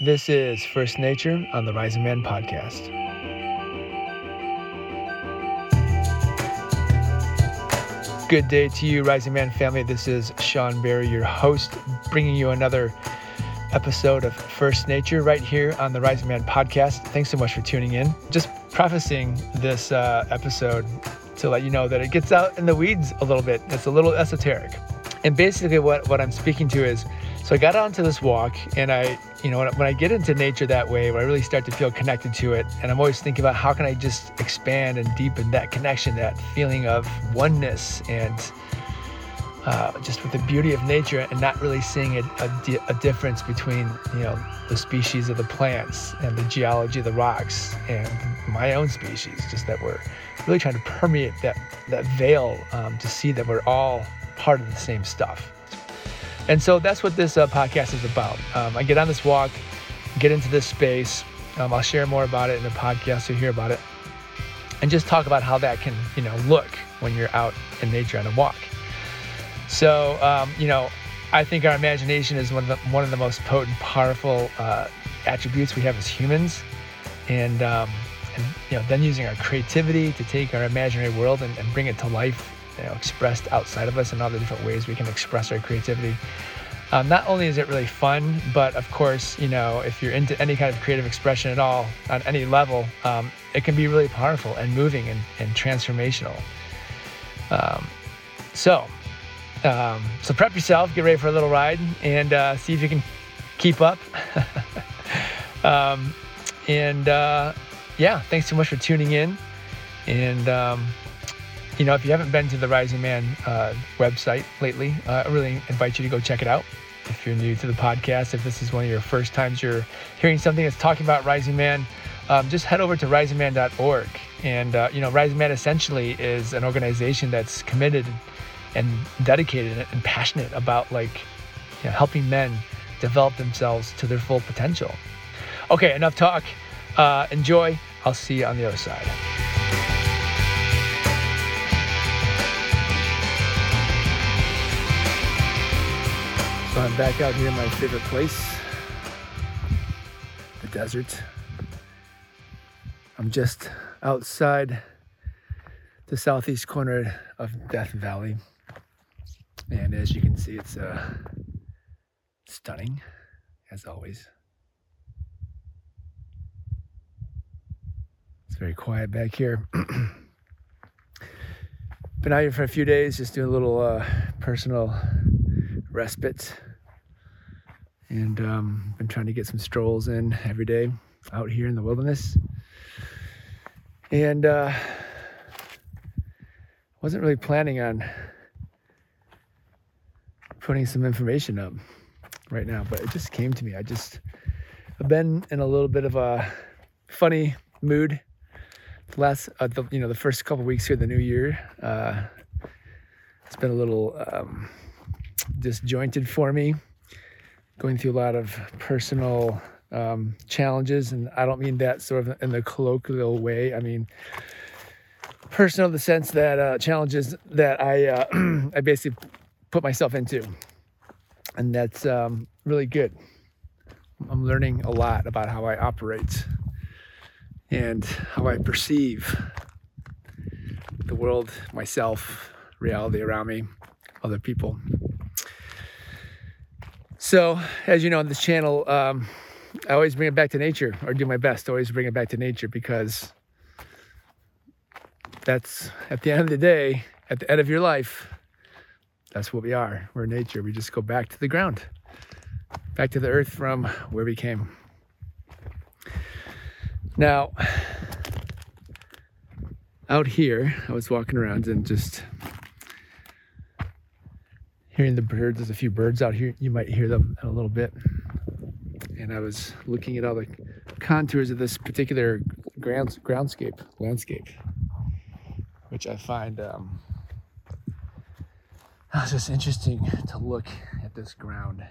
This is First Nature on the Rising Man Podcast. Good day to you, Rising Man family. This is Shawn Berry, your host, bringing you another episode of First Nature right here on the Rising Man Podcast. Thanks so much for tuning in. Just prefacing this episode to let you know that it gets out in the weeds a little bit. It's a little esoteric. And basically what I'm speaking to is, so I got onto this walk, and when I get into nature that way, when I really start to feel connected to it, and I'm always thinking about how can I just expand and deepen that connection, that feeling of oneness, and just with the beauty of nature, and not really seeing a difference between, the species of the plants and the geology of the rocks and my own species, just that we're really trying to permeate that veil to see that we're all part of the same stuff. And so that's what this podcast is about. I get on this walk, get into this space. I'll share more about it in the podcast, so you hear about it, and just talk about how that can, look when you're out in nature on a walk. So, I think our imagination is one of the most potent, powerful attributes we have as humans, and then using our creativity to take our imaginary world and bring it to life. Expressed outside of us, and all the different ways we can express our creativity. Not only is it really fun, but of course, if you're into any kind of creative expression at all, on any level, it can be really powerful and moving and transformational. So prep yourself, get ready for a little ride, and see if you can keep up. Thanks so much for tuning in, and. If you haven't been to the Rising Man website lately, I really invite you to go check it out. If you're new to the podcast, if this is one of your first times you're hearing something that's talking about Rising Man, just head over to RisingMan.org. And, Rising Man essentially is an organization that's committed and dedicated and passionate about helping men develop themselves to their full potential. Okay, enough talk. Enjoy. I'll see you on the other side. I'm back out here in my favorite place, the desert. I'm just outside the southeast corner of Death Valley, and as you can see, it's stunning, as always. It's very quiet back here. Been out here for a few days, just doing a little personal respite. And been trying to get some strolls in every day out here in the wilderness. And wasn't really planning on putting some information up right now, but it just came to me. I've been in a little bit of a funny mood the first couple weeks here, the new year. It's been a little disjointed for me. Going through a lot of personal challenges, and I don't mean that sort of in the colloquial way. I mean personal in the sense that challenges that I basically put myself into, and that's really good. I'm learning a lot about how I operate and how I perceive the world, myself, reality around me, other people. So, as you know, on this channel, I always bring it back to nature, or do my best to always bring it back to nature, because that's, at the end of the day, at the end of your life, that's what we are. We're nature. We just go back to the ground, back to the earth from where we came. Now, out here, I was walking around and just hearing the birds. There's a few birds out here. You might hear them in a little bit. And I was looking at all the contours of this particular landscape, which I find just interesting to look at this ground.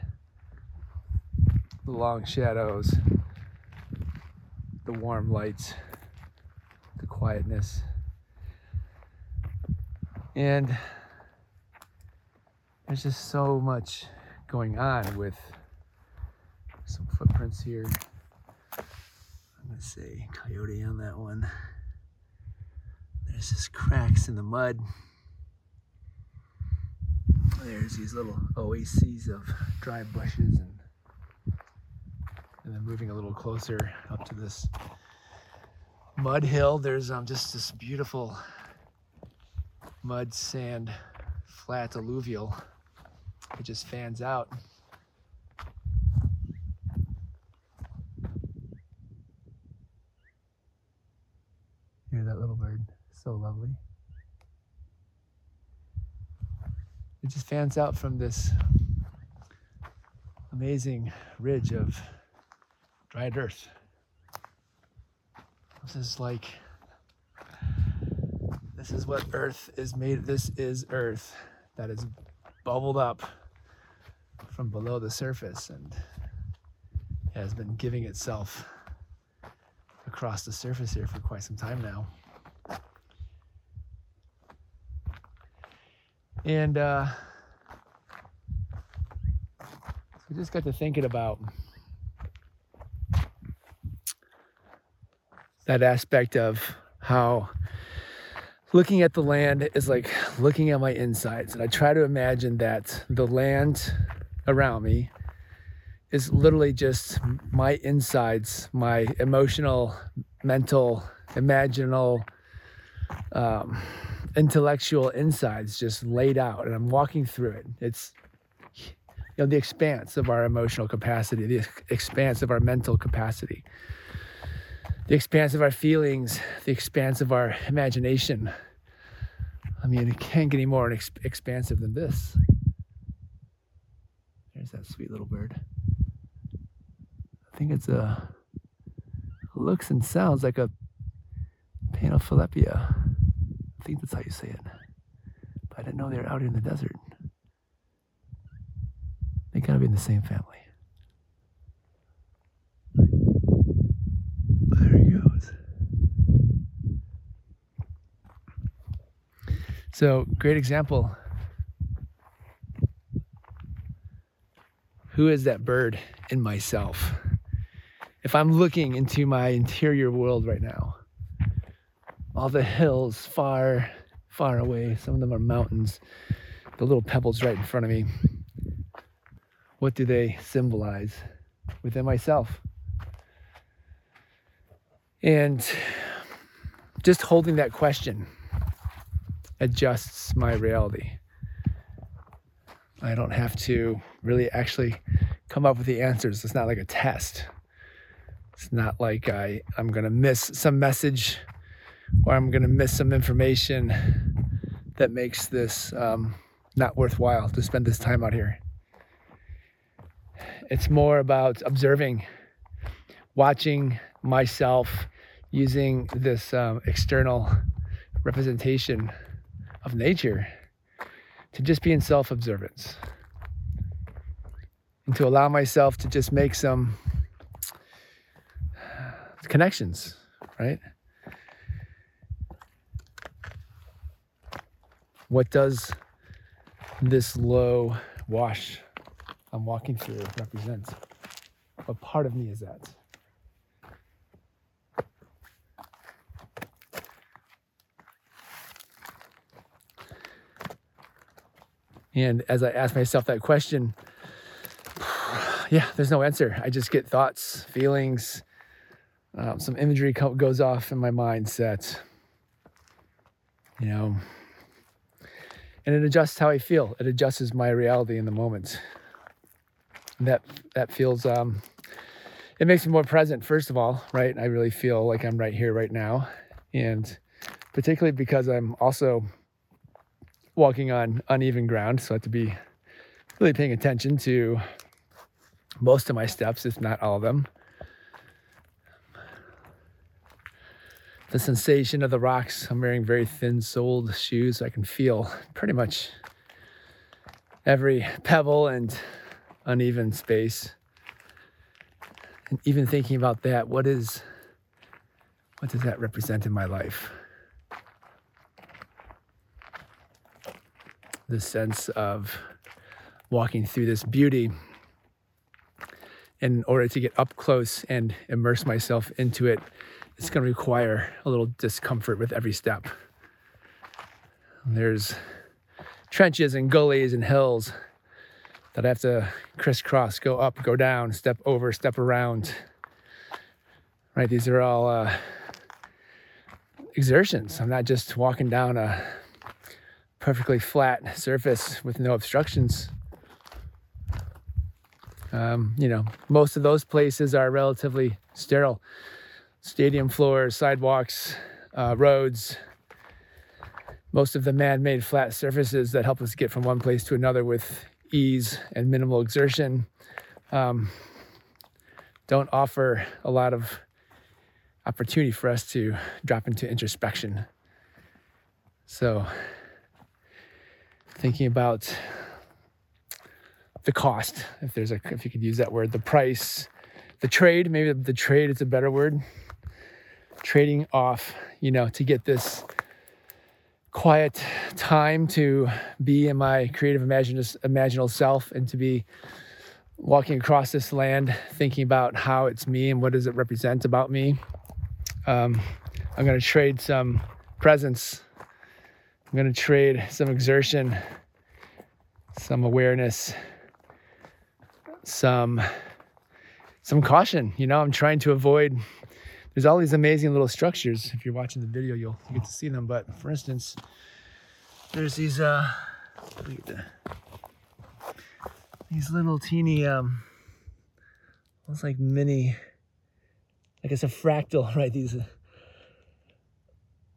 The long shadows, the warm lights, the quietness. And there's just so much going on with some footprints. times here. I'm gonna say coyote on that one. There's just cracks in the mud. There's these little oases of dry bushes, and then moving a little closer up to this mud hill, there's just this beautiful mud sand flat alluvial. It just fans out. Hear that little bird, so lovely. It just fans out from this amazing ridge of dried earth. This is what earth is made. This is earth that is bubbled up from below the surface and has been giving itself across the surface here for quite some time now. And so we just got to thinking about that aspect of how looking at the land is like looking at my insides. And I try to imagine that the land around me is literally just my insides, my emotional, mental, imaginal, intellectual insides just laid out, and I'm walking through it. It's, you know, the expanse of our emotional capacity, the expanse of our mental capacity, the expanse of our feelings, the expanse of our imagination. I mean, it can't get any more expansive than this. There's that sweet little bird. I think it's a, looks and sounds like a Panophilepia. I think that's how you say it. But I didn't know they were out here in the desert. They gotta be in the same family. There he goes. So, great example. Who is that bird in myself? If I'm looking into my interior world right now, all the hills far, far away, some of them are mountains, the little pebbles right in front of me, what do they symbolize within myself? And just holding that question adjusts my reality. I don't have to really actually come up with the answers. It's not like a test. It's not like I'm gonna miss some message, or I'm gonna miss some information that makes this not worthwhile to spend this time out here. It's more about observing, watching myself, using this external representation of nature to just be in self-observance, and to allow myself to just make some connections, right? What does this low wash I'm walking through represent? What part of me is that? And as I ask myself that question, yeah, there's no answer. I just get thoughts, feelings, some imagery goes off in my mindset, you know. And it adjusts how I feel. It adjusts my reality in the moment. That feels, it makes me more present, first of all, right? I really feel like I'm right here, right now. And particularly because I'm also walking on uneven ground, so I have to be really paying attention to most of my steps, if not all of them. The sensation of the rocks. I'm wearing very thin-soled shoes, so I can feel pretty much every pebble and uneven space. And even thinking about that, what does that represent in my life? The sense of walking through this beauty in order to get up close and immerse myself into it, it's going to require a little discomfort with every step. There's trenches and gullies and hills that I have to crisscross, go up, go down, step over, step around. Right, these are all exertions. I'm not just walking down a perfectly flat surface with no obstructions. Most of those places are relatively sterile. Stadium floors, sidewalks, roads. Most of the man-made flat surfaces that help us get from one place to another with ease and minimal exertion don't offer a lot of opportunity for us to drop into introspection. So thinking about the cost, if you could use that word, the price, the trade, maybe the trade is a better word, trading off, to get this quiet time to be in my creative imaginal self and to be walking across this land, thinking about how it's me and what does it represent about me. I'm going to trade some presence. I'm going to trade some exertion, some awareness, some caution. I'm trying to avoid. There's all these amazing little structures. If you're watching the video, you'll get to see them. But for instance, there's these these little teeny, almost like mini, I guess a fractal, right? These,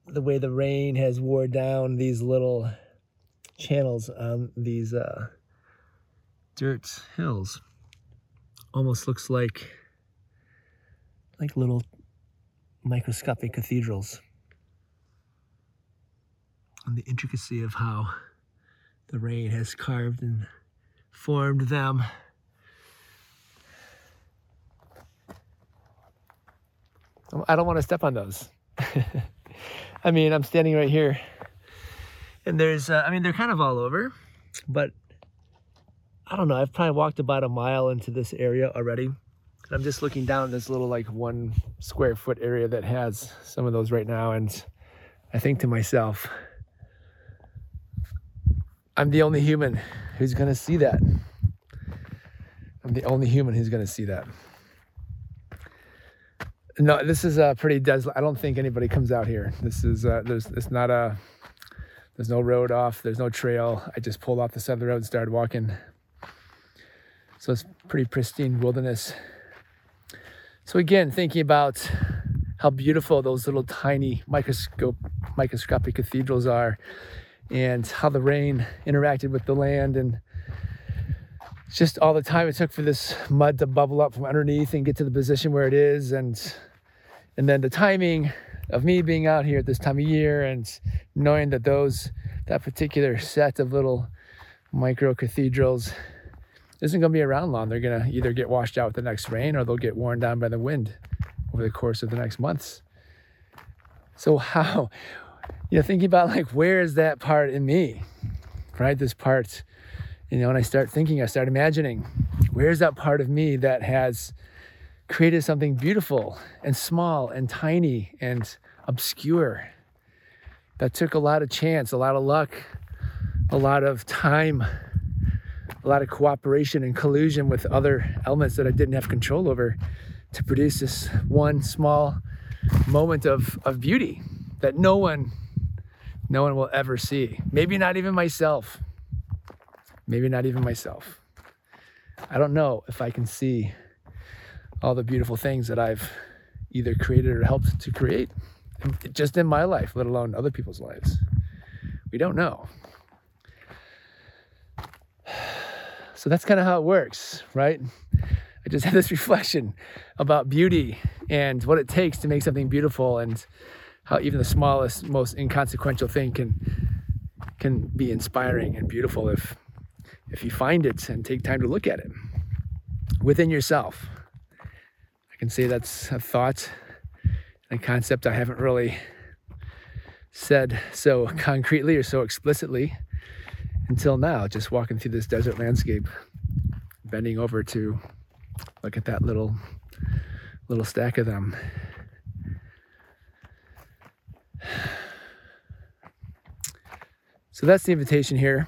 the way the rain has wore down these little channels on these dirt hills, almost looks like little microscopic cathedrals, and the intricacy of how the rain has carved and formed them. I don't want to step on those. I mean, I'm standing right here, and there's they're kind of all over, but I don't know, I've probably walked about a mile into this area already. I'm just looking down at this little 1 square foot area that has some of those right now, and I think to myself, I'm the only human who's gonna see that. No, this is a pretty desolate. I don't think anybody comes out here. This is there's no road off, there's no trail. I just pulled off the side of the road and started walking. So it's pretty pristine wilderness. So again, thinking about how beautiful those little tiny microscopic cathedrals are, and how the rain interacted with the land, and just all the time it took for this mud to bubble up from underneath and get to the position where it is, and then the timing of me being out here at this time of year and knowing that that particular set of little micro cathedrals isn't going to be around long. They're going to either get washed out with the next rain, or they'll get worn down by the wind over the course of the next months. So how, thinking about where is that part in me, right? This part, and I start imagining, where's that part of me that has created something beautiful and small and tiny and obscure that took a lot of chance, a lot of luck, a lot of time, a lot of cooperation and collusion with other elements that I didn't have control over to produce this one small moment of beauty that no one will ever see. Maybe not even myself. I don't know if I can see all the beautiful things that I've either created or helped to create just in my life, let alone other people's lives. We don't know. So that's kind of how it works, right? I just had this reflection about beauty and what it takes to make something beautiful, and how even the smallest, most inconsequential thing can be inspiring and beautiful if you find it and take time to look at it within yourself. I can say that's a thought and a concept I haven't really said so concretely or so explicitly until now, just walking through this desert landscape, bending over to Look at that little stack of them. So that's the invitation here.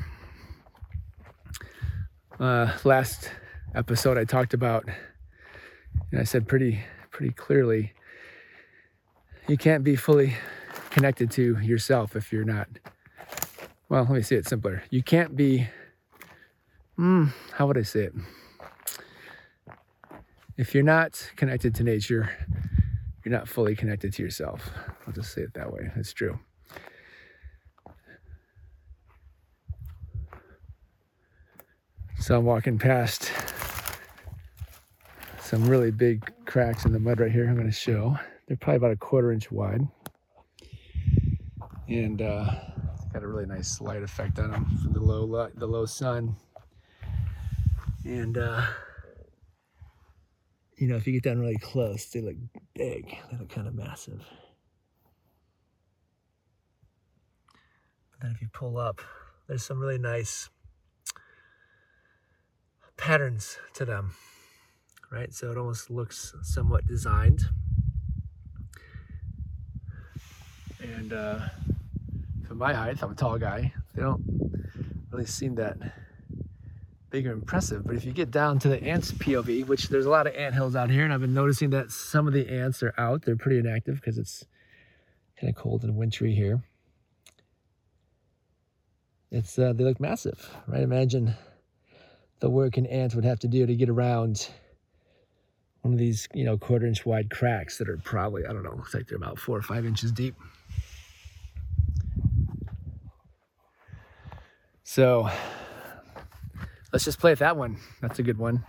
Last episode I talked about, and I said pretty clearly, you can't be fully connected to yourself if you're not. Well, let me say it simpler. You can't be, how would I say it? If you're not connected to nature, you're not fully connected to yourself. I'll just say it that way. It's true. So I'm walking past some really big cracks in the mud right here. I'm going to show. They're probably about a 1/4 inch wide. And got a really nice light effect on them from the low sun. And if you get down really close, they look big. They look kind of massive. But then if you pull up, there's some really nice patterns to them, right? So it almost looks somewhat designed. And for my height, I'm a tall guy, they don't really seem that big or impressive. But if you get down to the ants' POV, which there's a lot of ant hills out here, and I've been noticing that some of the ants are out. They're pretty inactive because it's kind of cold and wintry here. It's they look massive, right? Imagine the work an ant would have to do to get around one of these, 1/4 inch wide cracks that are probably, I don't know, looks like they're about 4 or 5 inches deep. So let's just play with that one. That's a good one.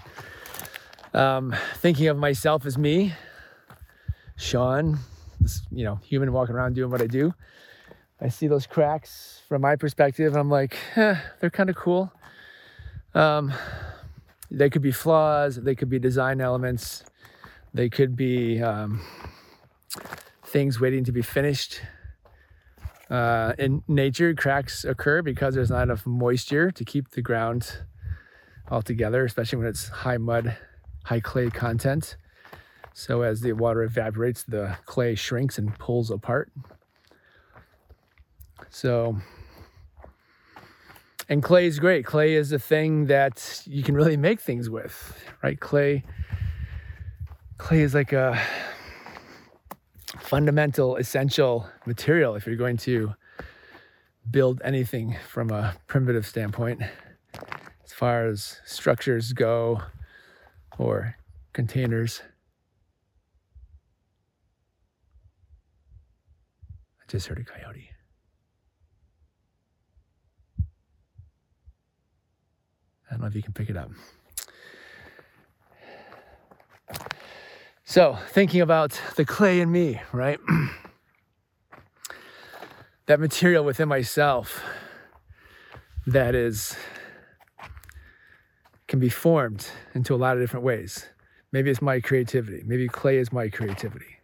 Thinking of myself as me, Shawn, this, human walking around doing what I do. I see those cracks from my perspective. I'm like, they're kind of cool. They could be flaws, they could be design elements, they could be things waiting to be finished. In nature, cracks occur because there's not enough moisture to keep the ground all together, especially when it's high mud, high clay content. So as the water evaporates, the clay shrinks and pulls apart. And clay is great. Clay is a thing that you can really make things with, right? Clay is like a fundamental, essential material if you're going to build anything from a primitive standpoint, as far as structures go or containers. I just heard a coyote. I don't know if you can pick it up. So, thinking about the clay in me, right? That material within myself that can be formed into a lot of different ways. Maybe it's my creativity. Maybe clay is my creativity.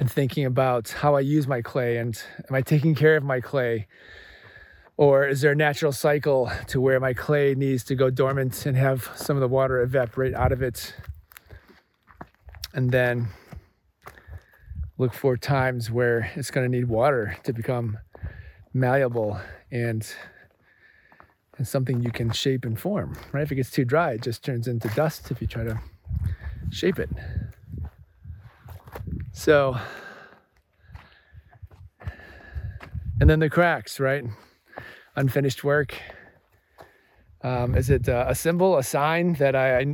And thinking about how I use my clay, and am I taking care of my clay? Or is there a natural cycle to where my clay needs to go dormant and have some of the water evaporate out of it? And then look for times where it's going to need water to become malleable and something you can shape and form, right? If it gets too dry, it just turns into dust if you try to shape it. So, and then the cracks, right? Unfinished work. Is it a symbol, a sign that I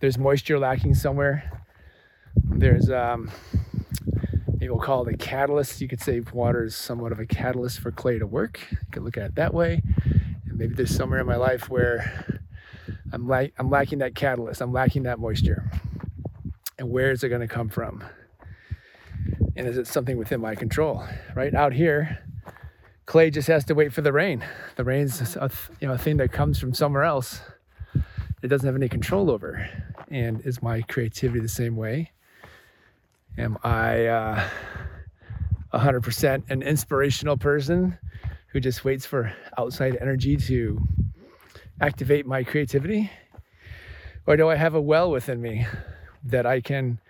there's moisture lacking somewhere? There's maybe we'll call it a catalyst. You could say water is somewhat of a catalyst for clay to work. You could look at it that way. And maybe there's somewhere in my life where I'm lacking that catalyst. I'm lacking that moisture. And where is it going to come from? And is it something within my control? Right out here, clay just has to wait for the rain. The rain's a thing that comes from somewhere else. It doesn't have any control over. And is my creativity the same way? Am I 100% an inspirational person who just waits for outside energy to activate my creativity? Or do I have a well within me that I can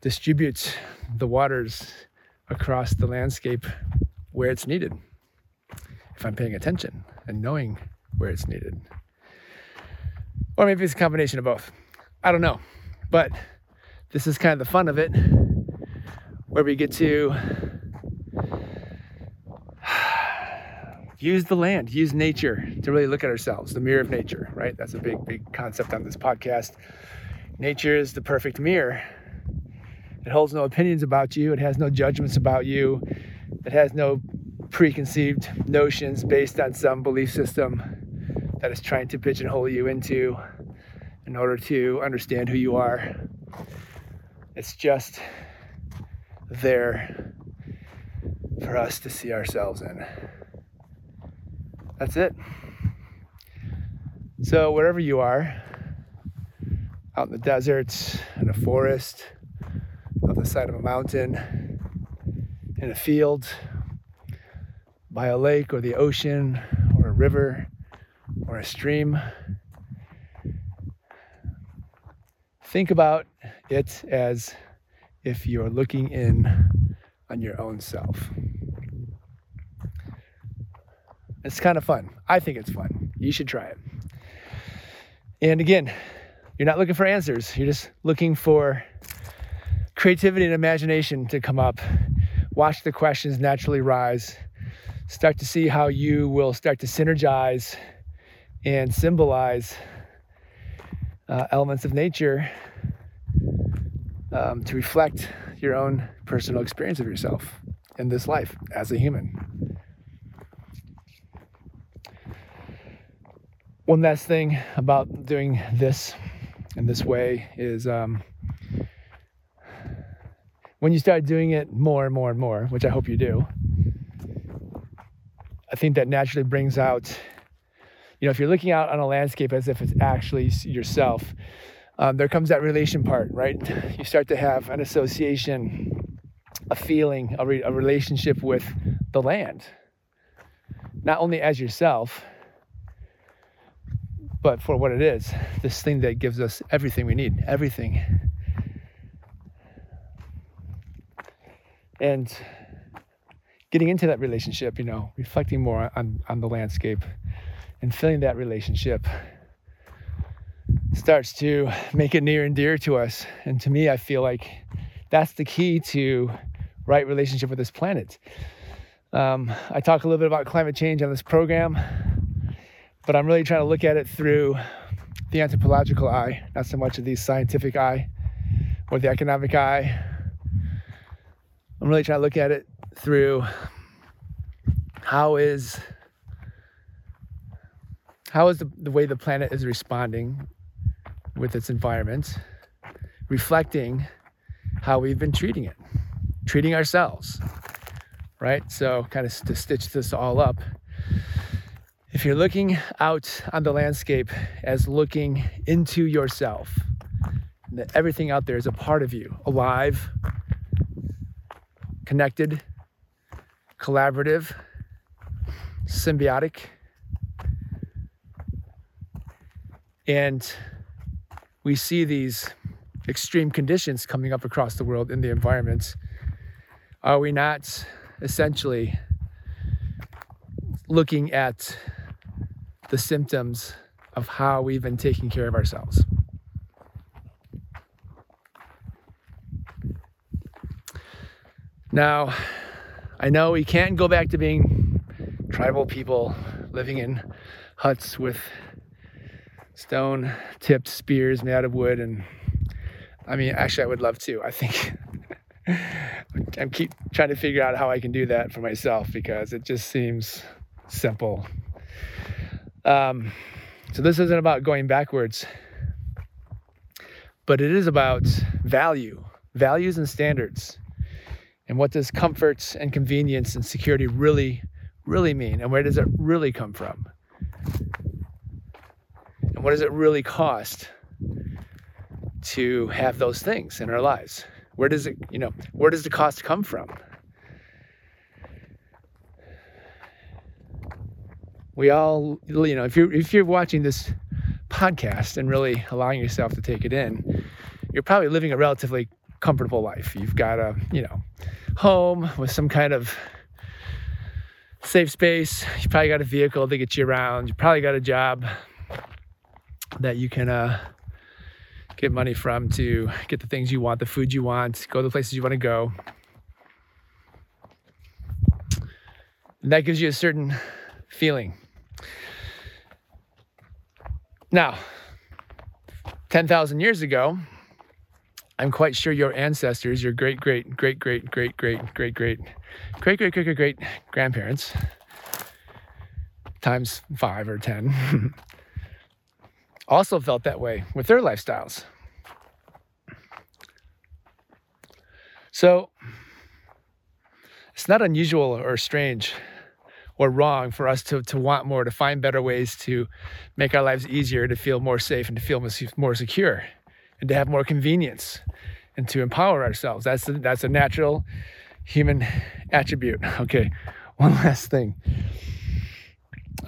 distribute the waters across the landscape where it's needed, if I'm paying attention and knowing where it's needed? Or maybe it's a combination of both. I don't know. But this is kind of the fun of it, where we get to use the land, use nature to really look at ourselves, the mirror of nature, right? That's a big, big concept on this podcast. Nature is the perfect mirror. It holds no opinions about you. It has no judgments about you. It has no preconceived notions based on some belief system that is trying to pigeonhole you into in order to understand who you are. It's just there for us to see ourselves in. That's it. So wherever you are, out in the deserts, in a forest, on the side of a mountain, in a field, by a lake or the ocean or a river or a stream, think about it as if you're looking in on your own self. It's kind of fun. I think it's fun. You should try it. And again, you're not looking for answers. You're just looking for creativity and imagination to come up. Watch the questions naturally rise. Start to see how you will start to synergize and symbolize elements of nature to reflect your own personal experience of yourself in this life as a human. One last thing about doing this in this way is when you start doing it more and more and more, which I hope you do, I think that naturally brings out, you know, if you're looking out on a landscape as if it's actually yourself, there comes that relation part, right? You start to have an association, a feeling, a relationship with the land, not only as yourself, but for what it is, this thing that gives us everything we need, everything. And getting into that relationship, you know, reflecting more on the landscape and feeling that relationship starts to make it near and dear to us. And to me, I feel like that's the key to right relationship with this planet. I talk a little bit about climate change on this program, but I'm really trying to look at it through the anthropological eye, not so much of the scientific eye or the economic eye. I'm really trying to look at it through how is the way the planet is responding with its environment, reflecting how we've been treating it, treating ourselves, right? So kind of to stitch this all up, if you're looking out on the landscape as looking into yourself, and that everything out there is a part of you, alive, connected, collaborative, symbiotic, and we see these extreme conditions coming up across the world in the environment, are we not essentially looking at the symptoms of how we've been taking care of ourselves? Now, I know we can't go back to being tribal people living in huts with stone-tipped spears made out of wood, and I mean, actually, I would love to. I think I'm keep trying to figure out how I can do that for myself because it just seems simple. So this isn't about going backwards, but it is about values and standards, and what does comfort and convenience and security really, really mean, and where does it really come from, and what does it really cost to have those things in our lives? Where does the cost come from? We all, you know, if you're watching this podcast and really allowing yourself to take it in, you're probably living a relatively comfortable life. You've got a, home with some kind of safe space. You probably got a vehicle that gets you around. You probably got a job that you can get money from to get the things you want, the food you want, go to the places you want to go. And that gives you a certain feeling. Now, 10,000 years ago, I'm quite sure your ancestors, your great-great-great-great-great-great-great-great-great-great-grandparents, times 5 or 10, also felt that way with their lifestyles. So it's not unusual or strange or wrong for us to want more, to find better ways to make our lives easier, to feel more safe and to feel more secure, and to have more convenience and to empower ourselves. That's a natural human attribute. Okay, one last thing.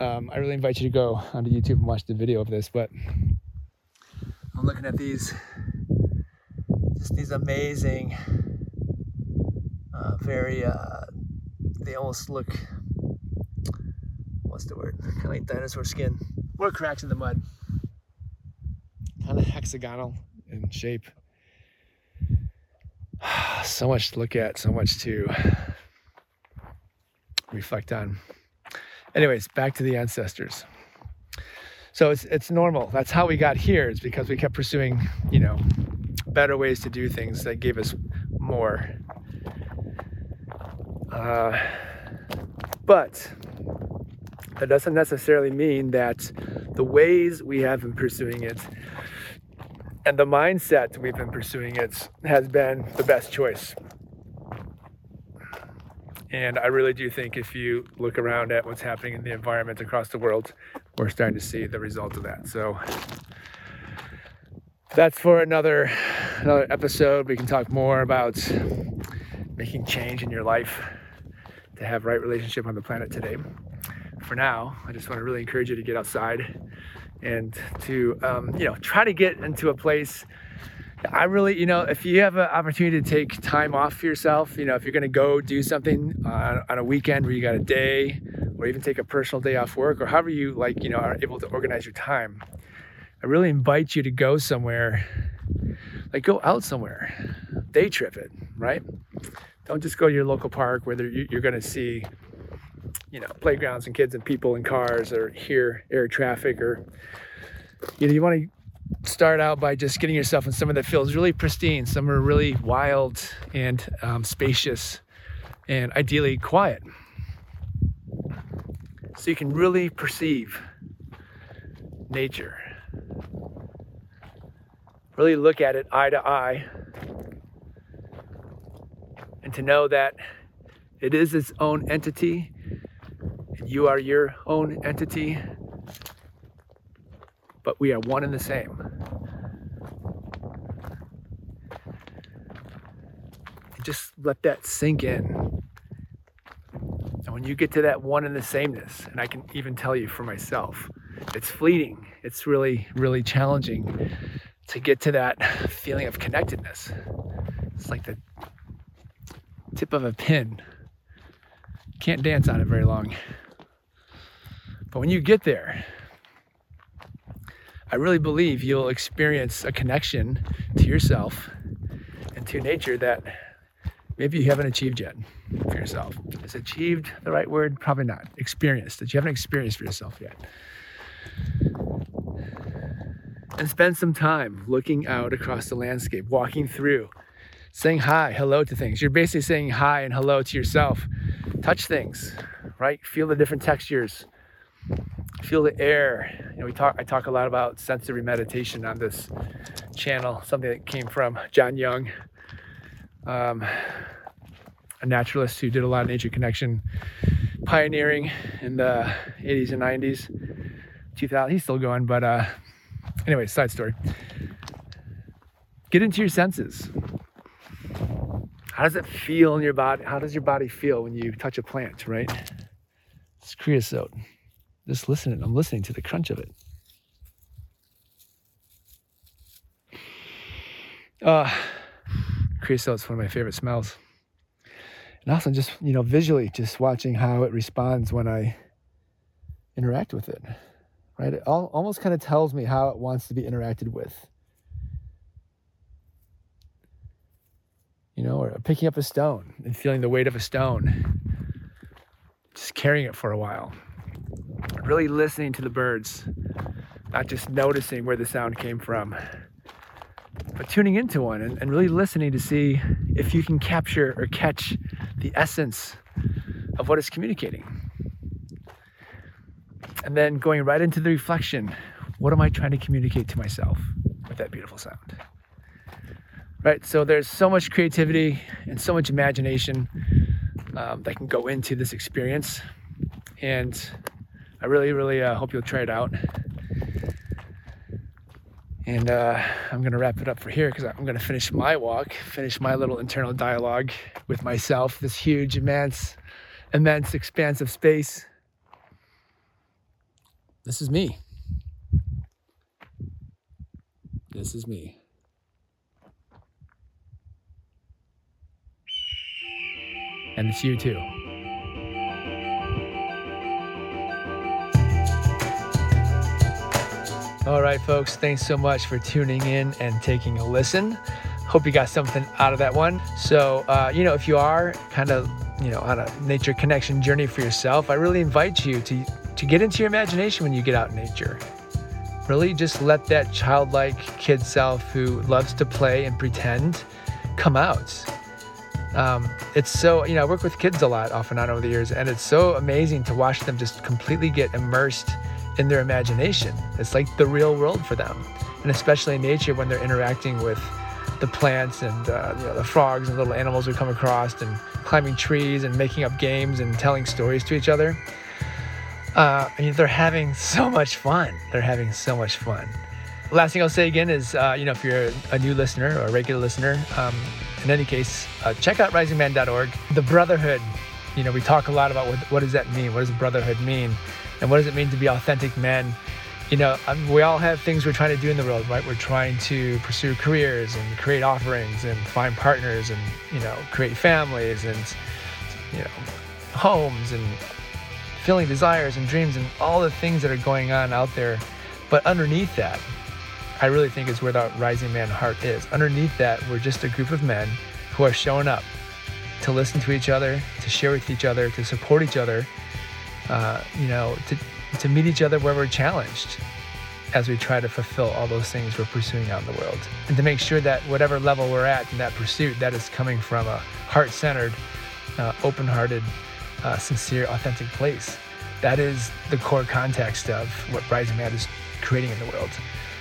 I really invite you to go onto YouTube and watch the video of this, but I'm looking at these amazing, they almost look, kind of like dinosaur skin, or cracks in the mud, kind of hexagonal in shape. So much to look at, so much to reflect on. Anyways, back to the ancestors. So it's normal. That's how we got here. It's because we kept pursuing, better ways to do things that gave us more. But that doesn't necessarily mean that the ways we have been pursuing it and the mindset we've been pursuing it has been the best choice. And I really do think if you look around at what's happening in the environment across the world, we're starting to see the result of that. So that's for another episode. We can talk more about making change in your life to have right relationship on the planet today. For now, I just want to really encourage you to get outside and to, try to get into a place. I really, if you have an opportunity to take time off for yourself, if you're going to go do something on a weekend where you got a day, or even take a personal day off work, or however you are able to organize your time, I really invite you to go somewhere, go out somewhere, day trip it, right? Don't just go to your local park where you're going to see playgrounds and kids and people and cars or hear air traffic, or you want to start out by just getting yourself in somewhere that feels really pristine, somewhere really wild and spacious, and ideally quiet, so you can really perceive nature, really look at it eye to eye, and to know that it is its own entity. You are your own entity, but we are one and the same. And just let that sink in. And when you get to that one and the sameness, and I can even tell you for myself, it's fleeting. It's really, really challenging to get to that feeling of connectedness. It's like the tip of a pin. Can't dance on it very long. But when you get there, I really believe you'll experience a connection to yourself and to nature that maybe you haven't achieved yet for yourself. Is achieved the right word? Probably not. Experienced, that you haven't experienced for yourself yet. And spend some time looking out across the landscape, walking through, saying hi, hello to things. You're basically saying hi and hello to yourself. Touch things, right? Feel the different textures. Feel the air. I talk a lot about sensory meditation on this channel, something that came from John Young, a naturalist who did a lot of nature connection pioneering in the 80s and 90s, 2000. He's still going, but anyway, side story. Get into your senses. How does it feel in your body? How does your body feel when you touch a plant, right? It's creosote. Just listen. I'm listening to the crunch of it. Creosote's one of my favorite smells. And also just, you know, visually just watching how it responds when I interact with it, right? It almost kind of tells me how it wants to be interacted with. You know, or picking up a stone and feeling the weight of a stone, just carrying it for a while, really listening to the birds, not just noticing where the sound came from, but tuning into one and really listening to see if you can capture or catch the essence of what it's communicating. And then going right into the reflection, what am I trying to communicate to myself with that beautiful sound? Right, so there's so much creativity and so much imagination that can go into this experience, and I really hope you'll try it out. And I'm gonna wrap it up for here because I'm gonna finish my walk, finish my little internal dialogue with myself, this huge, immense expanse of space. This is me. This is me. And it's you too. All right, folks, thanks so much for tuning in and taking a listen. Hope you got something out of that one. So, you know, if you are kind of, you know, on a nature connection journey for yourself, I really invite you to get into your imagination when you get out in nature. Really just let that childlike kid self who loves to play and pretend come out. It's so, you know, I work with kids a lot off and on over the years, and it's so amazing to watch them just completely get immersed in their imagination. It's like the real world for them, and especially in nature when they're interacting with the plants and you know, the frogs and little animals we come across, and climbing trees and making up games and telling stories to each other. I mean, they're having so much fun. Last thing I'll say again is, you know, if you're a new listener or a regular listener, in any case, check out RisingMan.org. The Brotherhood, you know, we talk a lot about what does that mean? What does Brotherhood mean? And what does it mean to be authentic men? You know, we all have things we're trying to do in the world, right? We're trying to pursue careers and create offerings and find partners and, you know, create families and, you know, homes and fulfilling desires and dreams and all the things that are going on out there. But underneath that, I really think it's where the Rising Man heart is. Underneath that, we're just a group of men who are showing up to listen to each other, to share with each other, to support each other, you know, to meet each other where we're challenged as we try to fulfill all those things we're pursuing out in the world. And to make sure that whatever level we're at in that pursuit, that is coming from a heart-centered, open-hearted, sincere, authentic place. That is the core context of what Rising Man is creating in the world.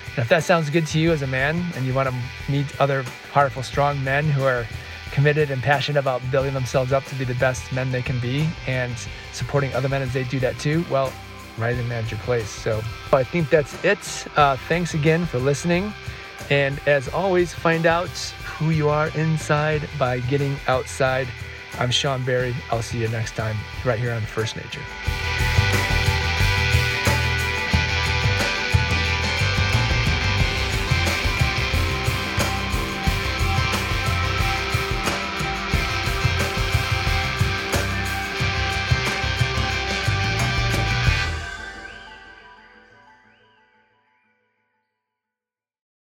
And if that sounds good to you as a man and you want to meet other powerful, strong men who are committed and passionate about building themselves up to be the best men they can be and supporting other men as they do that too, well, Rising Man's your place. So I think that's it. Thanks again for listening. And as always, find out who you are inside by getting outside. I'm Shawn Berry. I'll see you next time right here on First Nature.